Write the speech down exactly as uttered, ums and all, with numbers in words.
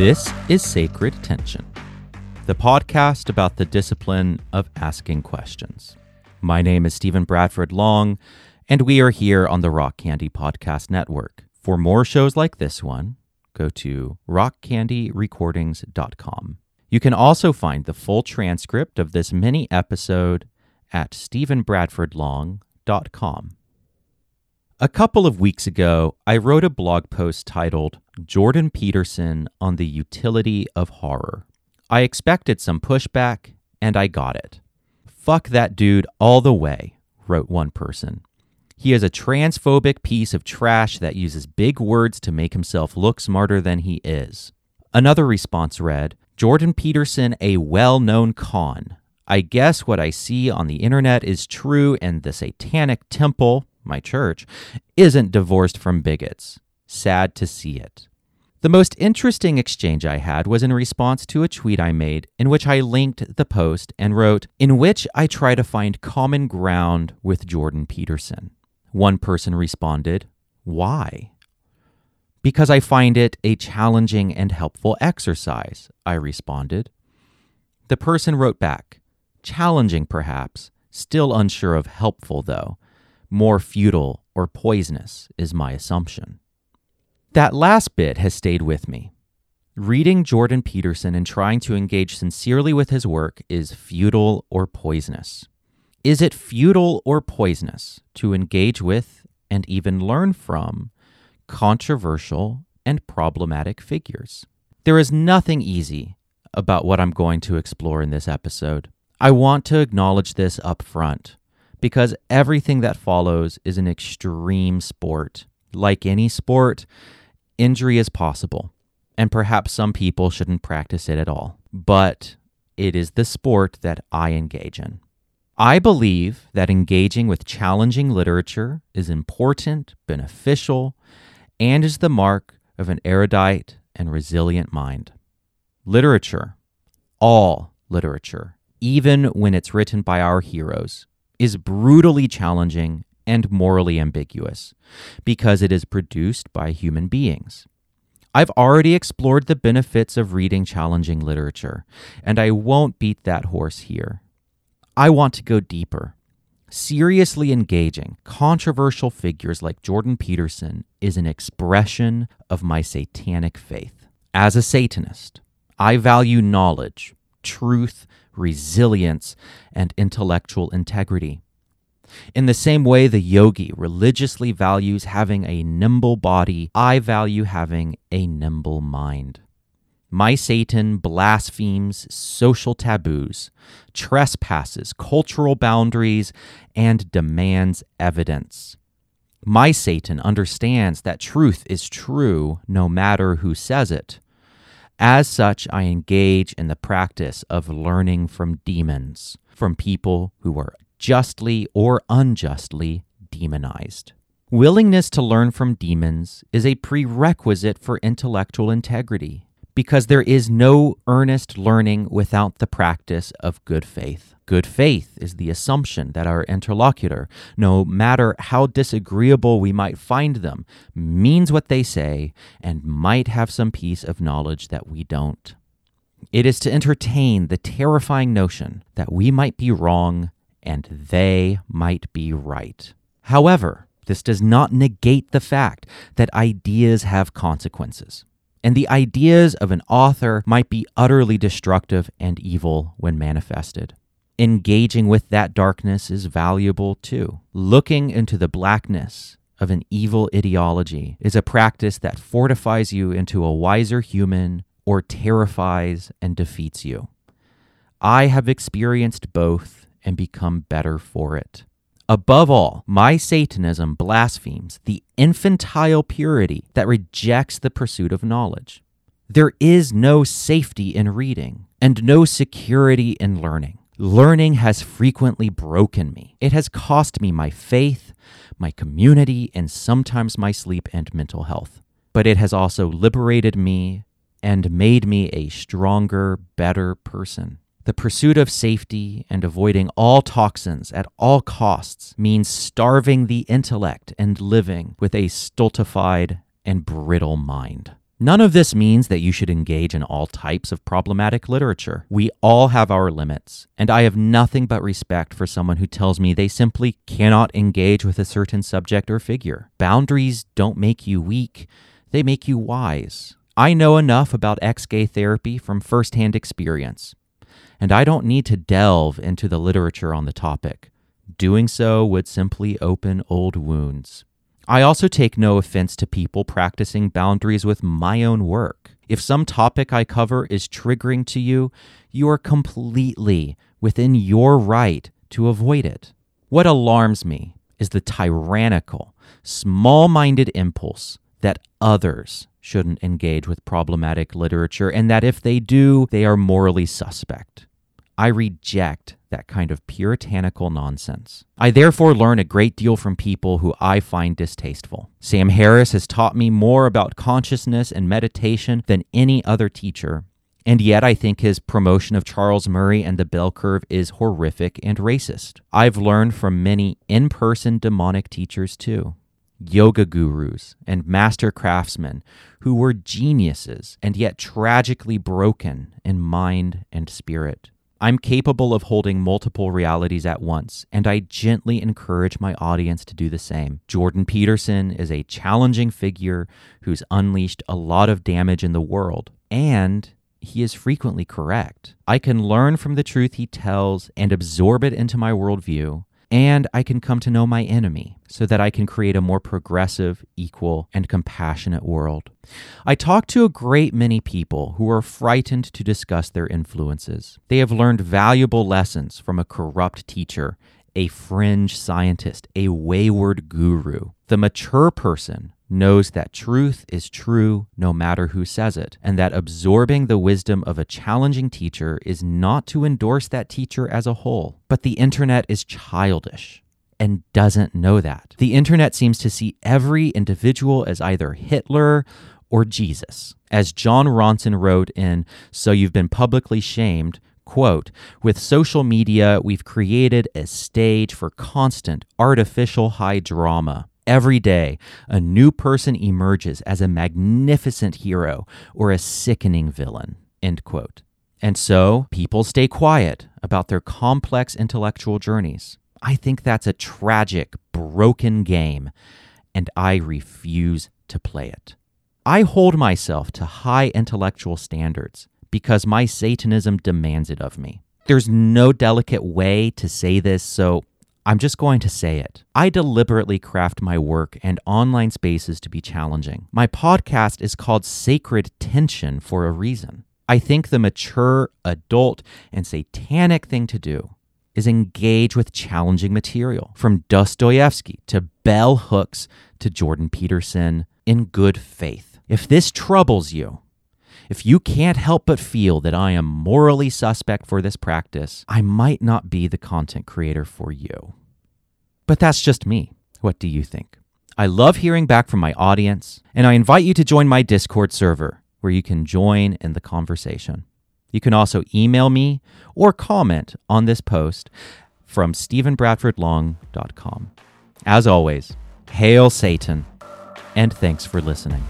This is Sacred Tension, the podcast about the discipline of asking questions. My name is Stephen Bradford Long, and we are here on the Rock Candy Podcast Network. For more shows like this one, go to rock candy recordings dot com. You can also find the full transcript of this mini episode at stephen bradford long dot com. A couple of weeks ago, I wrote a blog post titled Jordan Peterson on the Utility of Horror. I expected some pushback, and I got it. Fuck that dude all the way, wrote one person. He is a transphobic piece of trash that uses big words to make himself look smarter than he is. Another response read, Jordan Peterson, a well-known con. I guess what I see on the internet is true, and the Satanic Temple, my church, isn't divorced from bigots. Sad to see it. The most interesting exchange I had was in response to a tweet I made in which I linked the post and wrote, in which I try to find common ground with Jordan Peterson. One person responded, why? Because I find it a challenging and helpful exercise, I responded. The person wrote back, challenging perhaps, still unsure of helpful though. More futile or poisonous is my assumption. That last bit has stayed with me. Reading Jordan Peterson and trying to engage sincerely with his work is futile or poisonous. Is it futile or poisonous to engage with and even learn from controversial and problematic figures? There is nothing easy about what I'm going to explore in this episode. I want to acknowledge this up front, because everything that follows is an extreme sport. Like any sport, injury is possible, and perhaps some people shouldn't practice it at all. But it is the sport that I engage in. I believe that engaging with challenging literature is important, beneficial, and is the mark of an erudite and resilient mind. Literature, all literature, even when it's written by our heroes, is brutally challenging and morally ambiguous because it is produced by human beings. I've already explored the benefits of reading challenging literature, and I won't beat that horse here. I want to go deeper. Seriously engaging controversial figures like Jordan Peterson is an expression of my satanic faith. As a Satanist, I value knowledge, truth, resilience, and intellectual integrity. In the same way the yogi religiously values having a nimble body, I value having a nimble mind. My Satan blasphemes social taboos, trespasses cultural boundaries, and demands evidence. My Satan understands that truth is true no matter who says it. As such, I engage in the practice of learning from demons, from people who are justly or unjustly demonized. Willingness to learn from demons is a prerequisite for intellectual integrity, because there is no earnest learning without the practice of good faith. Good faith is the assumption that our interlocutor, no matter how disagreeable we might find them, means what they say and might have some piece of knowledge that we don't. It is to entertain the terrifying notion that we might be wrong and they might be right. However, this does not negate the fact that ideas have consequences, and the ideas of an author might be utterly destructive and evil when manifested. Engaging with that darkness is valuable too. Looking into the blackness of an evil ideology is a practice that fortifies you into a wiser human or terrifies and defeats you. I have experienced both and become better for it. Above all, my Satanism blasphemes the infantile purity that rejects the pursuit of knowledge. There is no safety in reading and no security in learning. Learning has frequently broken me. It has cost me my faith, my community, and sometimes my sleep and mental health. But it has also liberated me and made me a stronger, better person. The pursuit of safety and avoiding all toxins at all costs means starving the intellect and living with a stultified and brittle mind. None of this means that you should engage in all types of problematic literature. We all have our limits, and I have nothing but respect for someone who tells me they simply cannot engage with a certain subject or figure. Boundaries don't make you weak, they make you wise. I know enough about ex-gay therapy from firsthand experience, and I don't need to delve into the literature on the topic. Doing so would simply open old wounds. I also take no offense to people practicing boundaries with my own work. If some topic I cover is triggering to you, you are completely within your right to avoid it. What alarms me is the tyrannical, small-minded impulse that others shouldn't engage with problematic literature and that if they do, they are morally suspect. I reject that kind of puritanical nonsense. I therefore learn a great deal from people who I find distasteful. Sam Harris has taught me more about consciousness and meditation than any other teacher, and yet I think his promotion of Charles Murray and the Bell Curve is horrific and racist. I've learned from many in-person demonic teachers too. Yoga gurus and master craftsmen who were geniuses and yet tragically broken in mind and spirit. I'm capable of holding multiple realities at once, and I gently encourage my audience to do the same. Jordan Peterson is a challenging figure who's unleashed a lot of damage in the world, and he is frequently correct. I can learn from the truth he tells and absorb it into my worldview, and I can come to know my enemy so that I can create a more progressive, equal, and compassionate world. I talk to a great many people who are frightened to discuss their influences. They have learned valuable lessons from a corrupt teacher, a fringe scientist, a wayward guru. The mature person knows that truth is true no matter who says it, and that absorbing the wisdom of a challenging teacher is not to endorse that teacher as a whole. But the internet is childish and doesn't know that. The internet seems to see every individual as either Hitler or Jesus. As John Ronson wrote in So You've Been Publicly Shamed, quote, "With social media, we've created a stage for constant, artificial high drama. Every day, a new person emerges as a magnificent hero or a sickening villain," end quote. And so, people stay quiet about their complex intellectual journeys. I think that's a tragic, broken game, and I refuse to play it. I hold myself to high intellectual standards because my Satanism demands it of me. There's no delicate way to say this, so I'm just going to say it. I deliberately craft my work and online spaces to be challenging. My podcast is called Sacred Tension for a reason. I think the mature, adult, and satanic thing to do is engage with challenging material, from Dostoevsky to bell hooks to Jordan Peterson, in good faith. If this troubles you, if you can't help but feel that I am morally suspect for this practice, I might not be the content creator for you. But that's just me. What do you think? I love hearing back from my audience, and I invite you to join my Discord server, where you can join in the conversation. You can also email me or comment on this post from stephen bradford long dot com. As always, hail Satan, and thanks for listening.